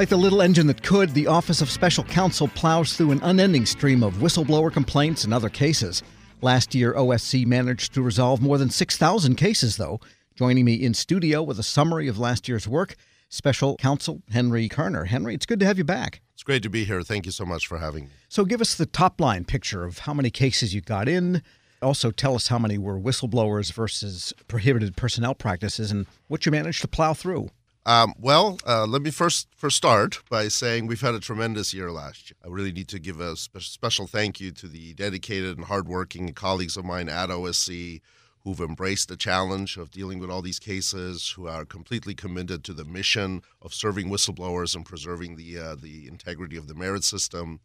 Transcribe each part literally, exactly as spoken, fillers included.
Like the little engine that could, the Office of Special Counsel plows through an unending stream of whistleblower complaints and other cases. Last year, O S C managed to resolve more than six thousand cases, though. Joining me in studio with a summary of last year's work, Special Counsel Henry Kerner. Henry, it's good to have you back. It's great to be here. Thank you so much for having me. So give us the top-line picture of how many cases you got in. Also, tell us how many were whistleblowers versus prohibited personnel practices and what you managed to plow through. Um, well, uh, let me first, first start by saying we've had a tremendous year last year. I really need to give a spe- special thank you to the dedicated and hardworking colleagues of mine at O S C who've embraced the challenge of dealing with all these cases, who are completely committed to the mission of serving whistleblowers and preserving the, uh, the integrity of the merit system,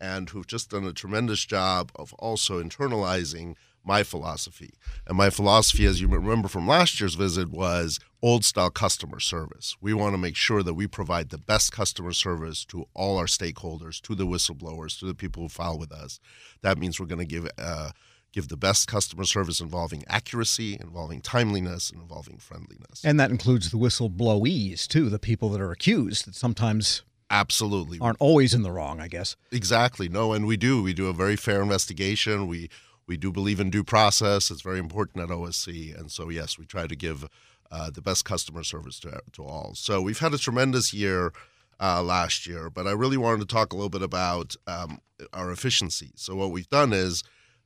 and who've just done a tremendous job of also internalizing my philosophy. And my philosophy, as you remember from last year's visit, was old-style customer service. We want to make sure that we provide the best customer service to all our stakeholders, to the whistleblowers, to the people who file with us. That means we're going to give uh, give the best customer service involving accuracy, involving timeliness, and involving friendliness. And that includes the whistleblowees, too, the people that are accused that sometimes... Absolutely. Aren't always in the wrong, I guess. Exactly. No, and we do. We do a very fair investigation. We we do believe in due process. It's very important at O S C. And so, yes, we try to give uh, the best customer service to, to all. So we've had a tremendous year uh, last year, but I really wanted to talk a little bit about um, our efficiency. So what we've done is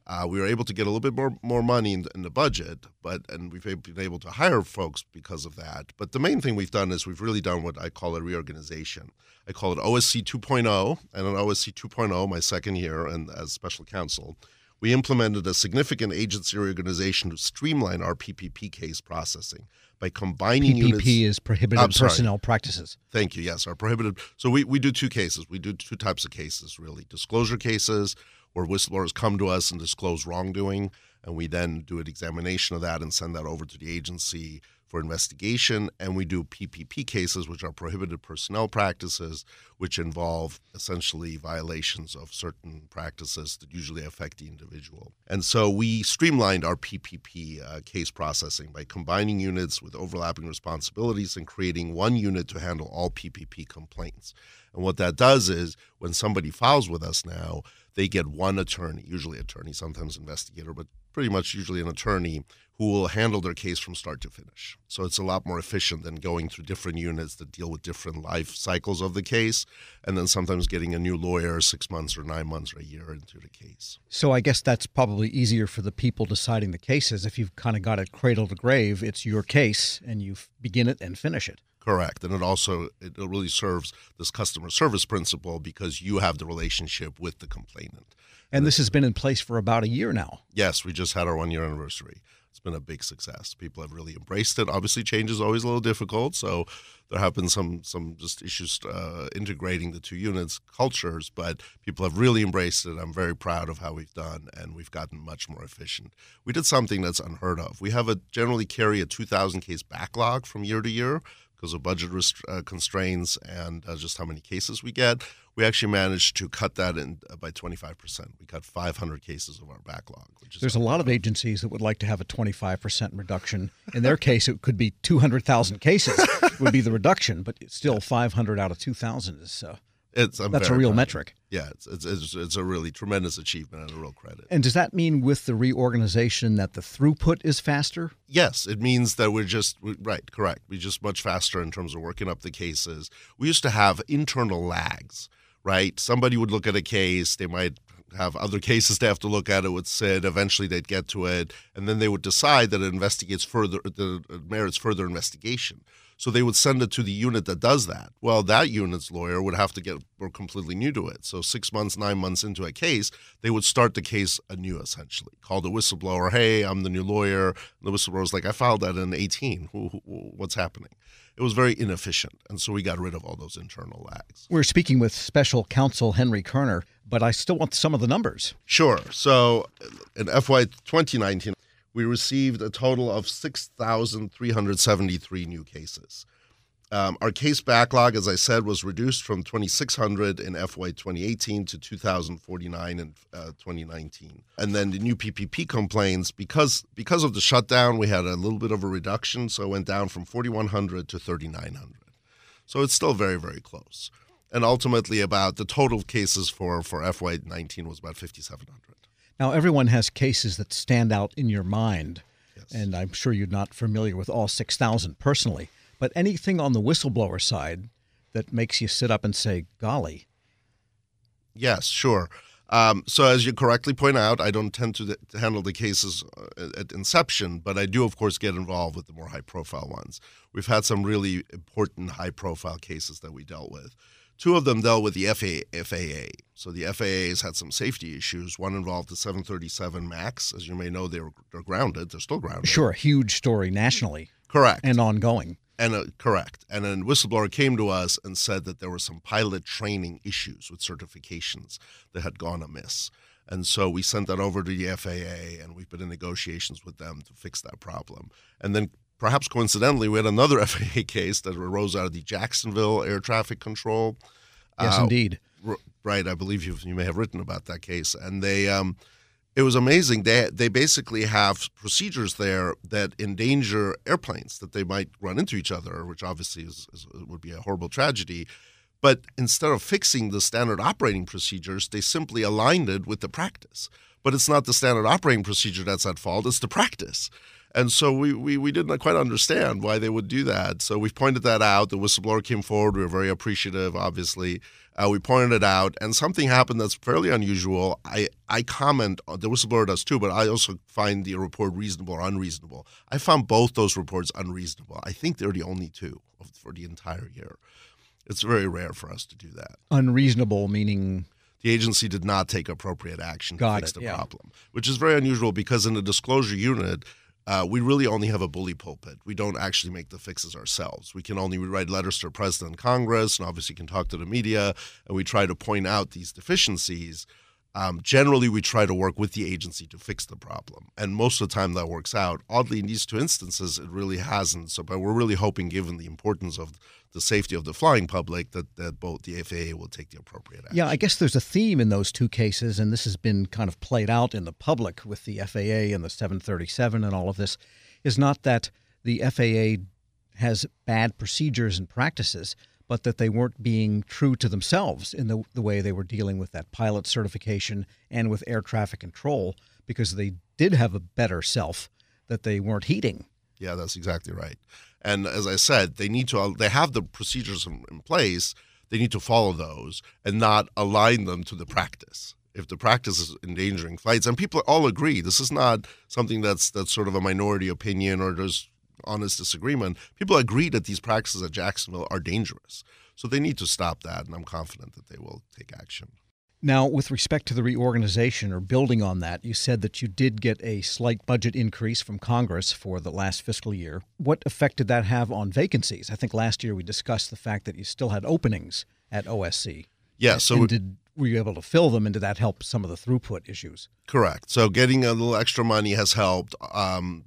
uh, we were able to get a little bit more, more money in, in the budget, but and we've been able to hire folks because of that. But the main thing we've done is we've really done what I call a reorganization. I call it O S C two point oh, and on O S C two point oh, my second year and as special counsel, we implemented a significant agency reorganization to streamline our P P P case processing by combining P P P units. P P P is prohibited personnel practices. Thank you. Yes, our prohibited. So we, we do two cases. We do two types of cases, really. Disclosure cases where whistleblowers come to us and disclose wrongdoing, and we then do an examination of that and send that over to the agency for investigation, and we do P P P cases, which are prohibited personnel practices, which involve essentially violations of certain practices that usually affect the individual. And so we streamlined our P P P uh, case processing by combining units with overlapping responsibilities and creating one unit to handle all P P P complaints. And what that does is when somebody files with us now, they get one attorney, usually attorney, sometimes investigator, but pretty much usually an attorney who will handle their case from start to finish. So it's a lot more efficient than going through different units that deal with different life cycles of the case, and then sometimes getting a new lawyer six months or nine months or a year into the case. So I guess that's probably easier for the people deciding the cases. If you've kind of got it cradle to grave, it's your case, and you begin it and finish it. Correct. And it also it really serves this customer service principle because you have the relationship with the complainant. And this has been in place for about a year now. Yes, we just had our one-year anniversary. It's been a big success. People have really embraced it. Obviously, change is always a little difficult, so there have been some some just issues uh, integrating the two units' cultures, but people have really embraced it. I'm very proud of how we've done, and we've gotten much more efficient. We did something that's unheard of. We have a generally carry a two thousand case backlog from year to year, because of budget rest- uh, constraints and uh, just how many cases we get. We actually managed to cut that in uh, by twenty-five percent. We cut five hundred cases of our backlog. Which is There's a lot of agencies that would like to have a twenty-five percent reduction. In their case, it could be two hundred thousand cases would be the reduction, but still five hundred out of two thousand is uh, it's, that's a real proud. metric. Yeah, it's, it's it's it's a really tremendous achievement and a real credit. And does that mean with the reorganization that the throughput is faster? Yes, it means that we're just, we, right, correct. We're just much faster in terms of working up the cases. We used to have internal lags, right? Somebody would look at a case, they might have other cases they have to look at, it would sit, eventually they'd get to it, and then they would decide that it investigates further, that it merits further investigation. So they would send it to the unit that does that. Well, that unit's lawyer would have to get or completely new to it. So six months, nine months into a case, they would start the case anew, essentially. Call the whistleblower, hey, I'm the new lawyer. And the whistleblower's like, I filed that in eighteen. Who, who, what's happening? It was very inefficient, and so we got rid of all those internal lags. We're speaking with Special Counsel Henry Kerner, but I still want some of the numbers. Sure. So in F Y twenty nineteen, we received a total of six thousand three hundred seventy-three new cases. Um, our case backlog, as I said, was reduced from twenty-six hundred in F Y twenty eighteen to two thousand forty-nine in uh, twenty nineteen. And then the new P P P complaints, because because of the shutdown, we had a little bit of a reduction, so it went down from forty-one hundred to thirty-nine hundred. So it's still very, very close. And ultimately about the total cases for, for F Y nineteen was about fifty-seven hundred. Now, everyone has cases that stand out in your mind, yes. And I'm sure you're not familiar with all six thousand personally, but anything on the whistleblower side that makes you sit up and say, golly. Yes, sure. Um, so as you correctly point out, I don't tend to, to handle the cases uh, at inception, but I do, of course, get involved with the more high-profile ones. We've had some really important high-profile cases that we dealt with. Two of them dealt with the F A A. So the F A A has had some safety issues. One involved the seven thirty-seven max. As you may know, they were, they're grounded. They're still grounded. Sure, huge story nationally. Correct. And ongoing. And uh, correct. And then whistleblower came to us and said that there were some pilot training issues with certifications that had gone amiss. And so we sent that over to the F A A, and we've been in negotiations with them to fix that problem. And then perhaps coincidentally, we had another F A A case that arose out of the Jacksonville Air Traffic Control. Yes, uh, indeed. R- right. I believe you you may have written about that case. And they um, it was amazing. They they basically have procedures there that endanger airplanes, that they might run into each other, which obviously is, is, would be a horrible tragedy. But instead of fixing the standard operating procedures, they simply aligned it with the practice. But it's not the standard operating procedure that's at fault. It's the practice. And so we, we, we didn't quite understand why they would do that. So we pointed that out. The whistleblower came forward. We were very appreciative, obviously. Uh, we pointed it out. And something happened that's fairly unusual. I, I comment, the whistleblower does too, but I also find the report reasonable or unreasonable. I found both those reports unreasonable. I think they're the only two of, for the entire year. It's very rare for us to do that. Unreasonable meaning? The agency did not take appropriate action to fix the problem, which is very unusual because in the disclosure unit, Uh, we really only have a bully pulpit. We don't actually make the fixes ourselves. We can only write letters to the President and Congress, and obviously can talk to the media, and we try to point out these deficiencies. Um, generally, we try to work with the agency to fix the problem, and most of the time that works out. Oddly, in these two instances, it really hasn't. So, but we're really hoping, given the importance of the safety of the flying public, that, that both the F A A will take the appropriate action. Yeah, I guess there's a theme in those two cases, and this has been kind of played out in the public with the F A A and the seven thirty-seven and all of this, is not that the F A A has bad procedures and practices, but that they weren't being true to themselves in the, the way they were dealing with that pilot certification and with air traffic control, because they did have a better self that they weren't heeding. Yeah, that's exactly right. And as I said, they need to, they have the procedures in, in place. They need to follow those and not align them to the practice. If the practice is endangering flights, and people all agree, this is not something that's that's sort of a minority opinion or there's honest disagreement. People agree that these practices at Jacksonville are dangerous. So they need to stop that, and I'm confident that they will take action. Now, with respect to the reorganization or building on that, you said that you did get a slight budget increase from Congress for the last fiscal year. What effect did that have on vacancies? I think last year we discussed the fact that you still had openings at O S C. Yeah, so we- did were you able to fill them, and did that help some of the throughput issues? Correct. So getting a little extra money has helped. Um,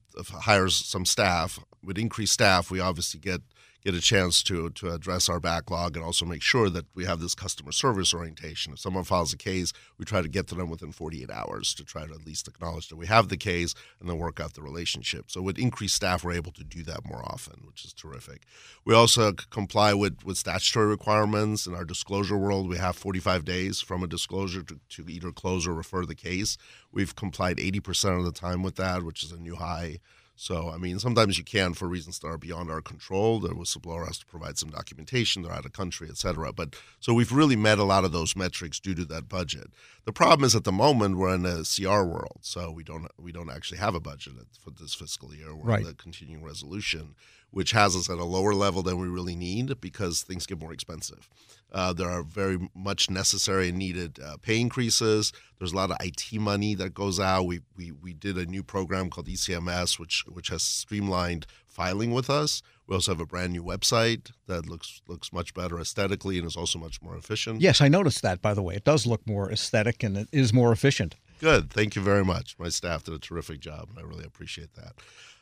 hires some staff. With increased staff, we obviously get get a chance to to address our backlog and also make sure that we have this customer service orientation. If someone files a case, we try to get to them within forty-eight hours to try to at least acknowledge that we have the case and then work out the relationship. So with increased staff, we're able to do that more often, which is terrific. We also comply with, with statutory requirements. In our disclosure world, we have forty-five days from a disclosure to, to either close or refer the case. We've complied eighty percent of the time with that, which is a new high. So, I mean, sometimes you can for reasons that are beyond our control. The whistleblower has to provide some documentation. They're out of country, et cetera. But so we've really met a lot of those metrics due to that budget. The problem is at the moment we're in a C R world, so we don't we don't actually have a budget for this fiscal year. We're in the continuing resolution, which has us at a lower level than we really need because things get more expensive. Uh, there are very much necessary and needed uh, pay increases. There's a lot of I T money that goes out. We we we did a new program called E C M S, which which has streamlined filing with us. We also have a brand new website that looks looks much better aesthetically and is also much more efficient. Yes, I noticed that, by the way. It does look more aesthetic and it is more efficient. Good. Thank you very much. My staff did a terrific job, and I really appreciate that.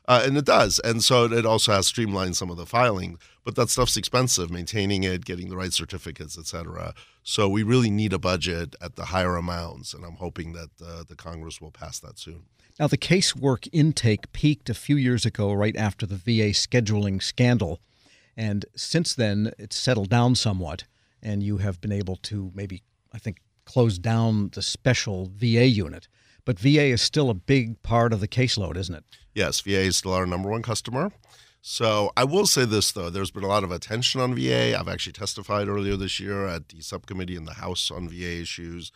Uh, and it does. And so it also has streamlined some of the filing, but that stuff's expensive, maintaining it, getting the right certificates, et cetera. So we really need a budget at the higher amounts, and I'm hoping that uh, the Congress will pass that soon. Now, the casework intake peaked a few years ago right after the V A scheduling scandal, And since then, it's settled down somewhat, and you have been able to maybe, I think, close down the special V A unit. But V A is still a big part of the caseload, isn't it? Yes, V A is still our number one customer. So I will say this, though. There's been a lot of attention on V A. I've actually testified earlier this year at the subcommittee in the House on V A issues.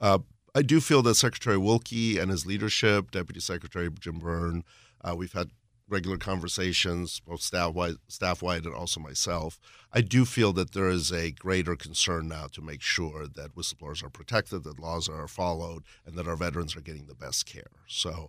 Uh, I do feel that Secretary Wilkie and his leadership, Deputy Secretary Jim Byrne, uh, we've had regular conversations, both staff-wide, staff-wide and also myself. I do feel that there is a greater concern now to make sure that whistleblowers are protected, that laws are followed, and that our veterans are getting the best care. So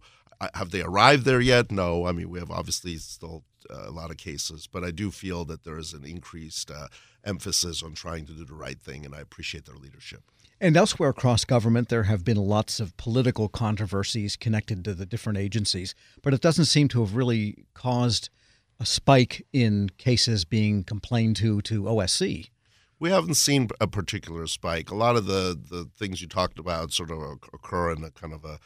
have they arrived there yet? No. I mean, we have obviously still a lot of cases, but I do feel that there is an increased uh, emphasis on trying to do the right thing, and I appreciate their leadership. And elsewhere across government, there have been lots of political controversies connected to the different agencies, but it doesn't seem to have really caused a spike in cases being complained to to O S C. We haven't seen a particular spike. A lot of the, the things you talked about sort of occur in a kind of a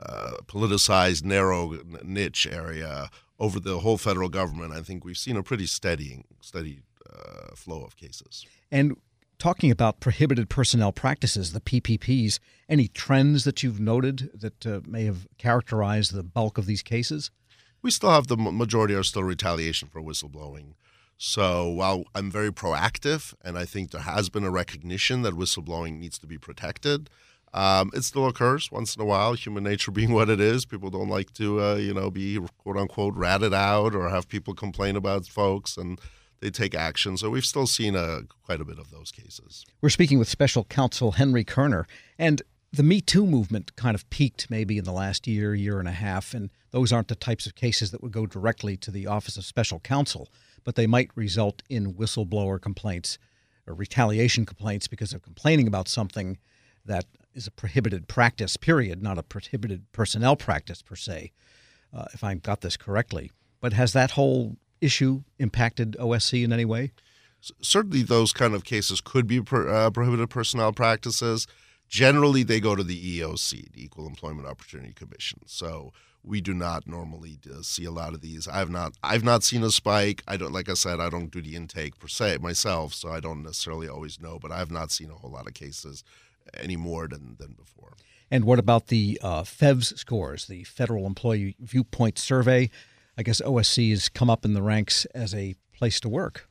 uh, politicized, narrow niche area. Over the whole federal government, I think we've seen a pretty steadying, steady uh, flow of cases. And talking about prohibited personnel practices, the P P Ps, any trends that you've noted that uh, may have characterized the bulk of these cases? We still have the majority are still retaliation for whistleblowing. So while I'm very proactive, and I think there has been a recognition that whistleblowing needs to be protected, Um, it still occurs once in a while, human nature being what it is. People don't like to, uh, you know, be quote-unquote ratted out or have people complain about folks, and they take action. So we've still seen uh, quite a bit of those cases. We're speaking with Special Counsel Henry Kerner. And the Me Too movement kind of peaked maybe in the last year, year and a half, and those aren't the types of cases that would go directly to the Office of Special Counsel, but they might result in whistleblower complaints or retaliation complaints because they're complaining about something that is a prohibited practice, period, not a prohibited personnel practice per se, uh, if I got this correctly. But has that whole issue impacted O S C in any way? Certainly those kind of cases could be per, uh, prohibited personnel practices. Generally, they go to the E O C, the Equal Employment Opportunity Commission. So we do not normally see a lot of these. I've not I've not seen a spike. I don't, like I said, I don't do the intake per se myself, so I don't necessarily always know, but I've not seen a whole lot of cases any more than, than before. And what about the uh, F E V S scores, the Federal Employee Viewpoint Survey? I guess O S C has come up in the ranks as a place to work.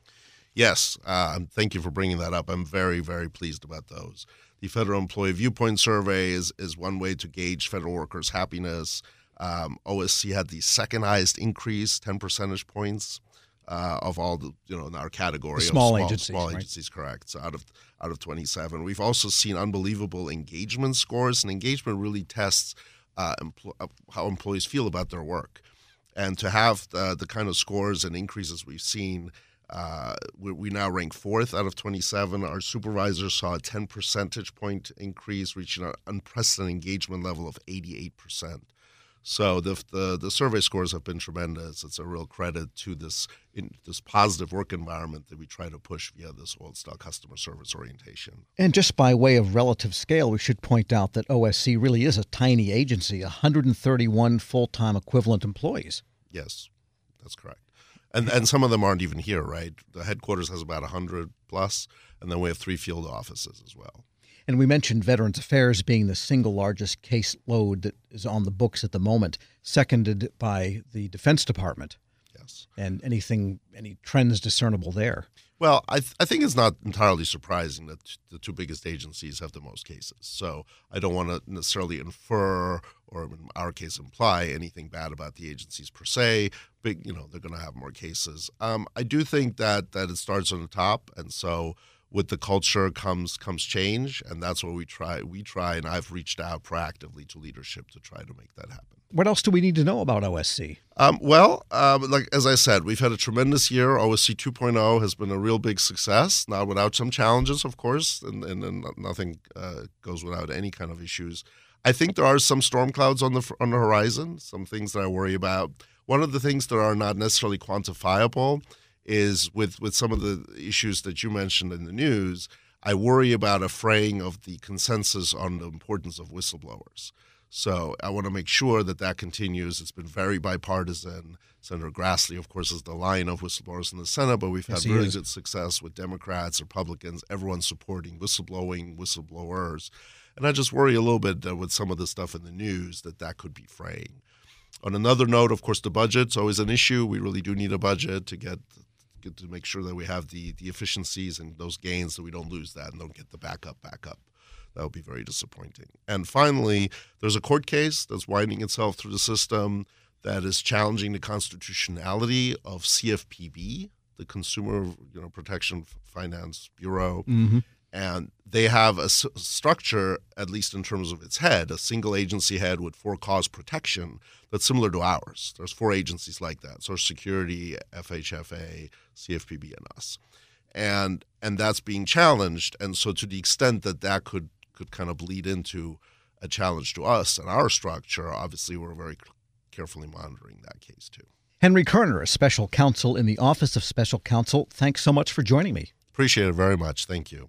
Yes. Uh, thank you for bringing that up. I'm very, very pleased about those. The Federal Employee Viewpoint Survey is, is one way to gauge federal workers' happiness. Um, O S C had the second highest increase, ten percentage points. Uh, of all the, you know, in our category, the small, of small agencies, small agencies, right? Correct. So out of out of twenty-seven, we've also seen unbelievable engagement scores, and engagement really tests uh, empl- how employees feel about their work. And to have the, the kind of scores and increases we've seen, uh, we, we now rank fourth out of twenty-seven. Our supervisors saw a ten percentage point increase, reaching an unprecedented engagement level of eighty-eight percent. So the, the the survey scores have been tremendous. It's a real credit to this in, this positive work environment that we try to push via this old-style customer service orientation. And just by way of relative scale, we should point out that O S C really is a tiny agency, one hundred thirty-one full-time equivalent employees. Yes, that's correct. And and some of them aren't even here, right? The headquarters has about one hundred plus, and then we have three field offices as well. And we mentioned Veterans Affairs being the single largest caseload that is on the books at the moment, seconded by the Defense Department. Yes. And anything, any trends discernible there? Well, I, th- I think it's not entirely surprising that t- the two biggest agencies have the most cases. So I don't want to necessarily infer or, in our case, imply anything bad about the agencies per se. But, you know, they're going to have more cases. Um, I do think that, that it starts on the top, and so with the culture comes comes change, and that's what we try. We try, and I've reached out proactively to leadership to try to make that happen. What else do we need to know about O S C? Um, well, um, like as I said, we've had a tremendous year. O S C two point oh has been a real big success, not without some challenges, of course, and, and, and nothing uh, goes without any kind of issues. I think there are some storm clouds on the on the horizon, some things that I worry about. One of the things that are not necessarily quantifiable is with, with some of the issues that you mentioned in the news, I worry about a fraying of the consensus on the importance of whistleblowers. So I want to make sure that that continues. It's been very bipartisan. Senator Grassley, of course, is the lion of whistleblowers in the Senate, but we've had yes, really is. good success with Democrats, Republicans, everyone supporting whistleblowing, whistleblowers. And I just worry a little bit that with some of the stuff in the news that that could be fraying. On another note, of course, the budget's always an issue. We really do need a budget to get, get to make sure that we have the, the efficiencies and those gains, so we don't lose that and don't get the backup, backup. That would be very disappointing. And finally, there's a court case that's winding itself through the system that is challenging the constitutionality of C F P B, the Consumer you know, Protection Finance Bureau. Mm-hmm. And they have a s- structure, at least in terms of its head, a single agency head with for-cause protection that's similar to ours. There's four agencies like that, Social Security, F H F A, C F P B, and us. And and that's being challenged. And so to the extent that that could could kind of bleed into a challenge to us and our structure, obviously we're very carefully monitoring that case too. Henry Kerner, a special counsel in the Office of Special Counsel, thanks so much for joining me. Appreciate it very much. Thank you.